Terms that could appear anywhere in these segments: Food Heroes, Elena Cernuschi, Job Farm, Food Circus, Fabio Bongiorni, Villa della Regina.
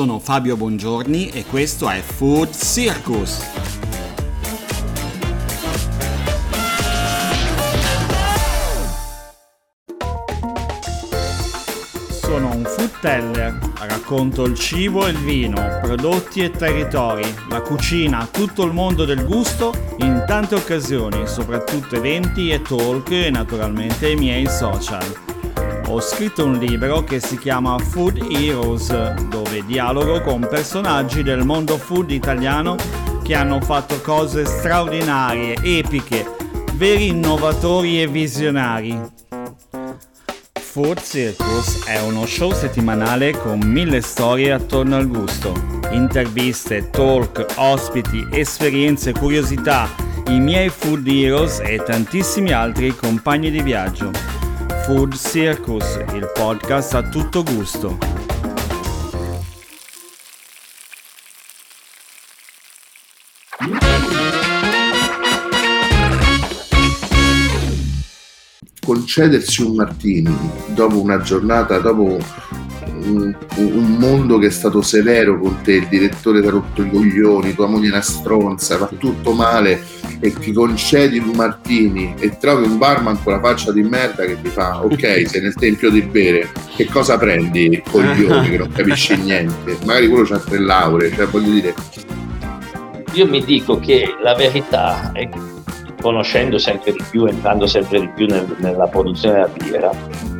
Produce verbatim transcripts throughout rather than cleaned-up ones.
sono Fabio Bongiorni e questo è Food Circus. Sono un food teller, racconto il cibo e il vino, prodotti e territori, la cucina, tutto il mondo del gusto in tante occasioni, soprattutto eventi e talk e naturalmente i miei social. Ho scritto un libro che si chiama Food Heroes, dove dialogo con personaggi del mondo food italiano che hanno fatto cose straordinarie, epiche, veri innovatori e visionari. Food Circus è uno show settimanale con mille storie attorno al gusto. Interviste, talk, ospiti, esperienze, curiosità, i miei Food Heroes e tantissimi altri compagni di viaggio. Food Circus, il podcast a tutto gusto. Concedersi un martini dopo una giornata, dopo un, un mondo che è stato severo con te, il direttore ti ha rotto i coglioni, tua moglie è una stronza, fa tutto male, e ti concedi un martini e trovi un barman con la faccia di merda che ti fa: ok, sei nel tempio di bere, che cosa prendi, coglione, che non capisci niente, magari quello c'ha tre lauree, cioè voglio dire. Io mi dico che la verità è che, conoscendo sempre di più, entrando sempre di più nel, nella produzione della birra,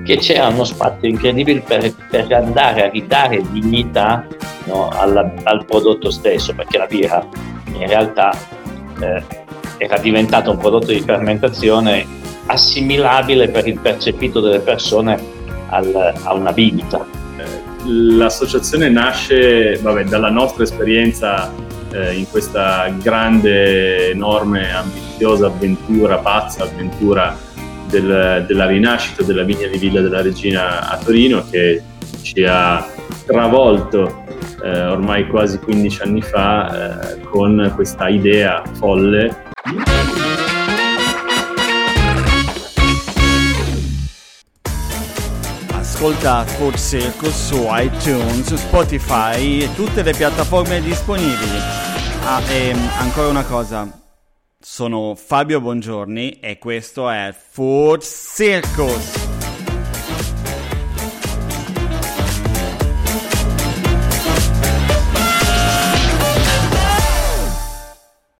che c'è uno spazio incredibile per, per andare a ridare dignità, no, alla, al prodotto stesso, perché la birra in realtà eh, era diventato un prodotto di fermentazione assimilabile per il percepito delle persone al, a una bibita. L'associazione nasce vabbè, dalla nostra esperienza eh, in questa grande, enorme, ambiziosa avventura, pazza avventura del, della rinascita della vigna di Villa della Regina a Torino, che ci ha travolto eh, ormai quasi quindici anni fa eh, con questa idea folle. Ascolta Food Circus su iTunes, su Spotify e tutte le piattaforme disponibili. Ah, e ancora una cosa, sono Fabio Bongiorni e questo è Food Circus.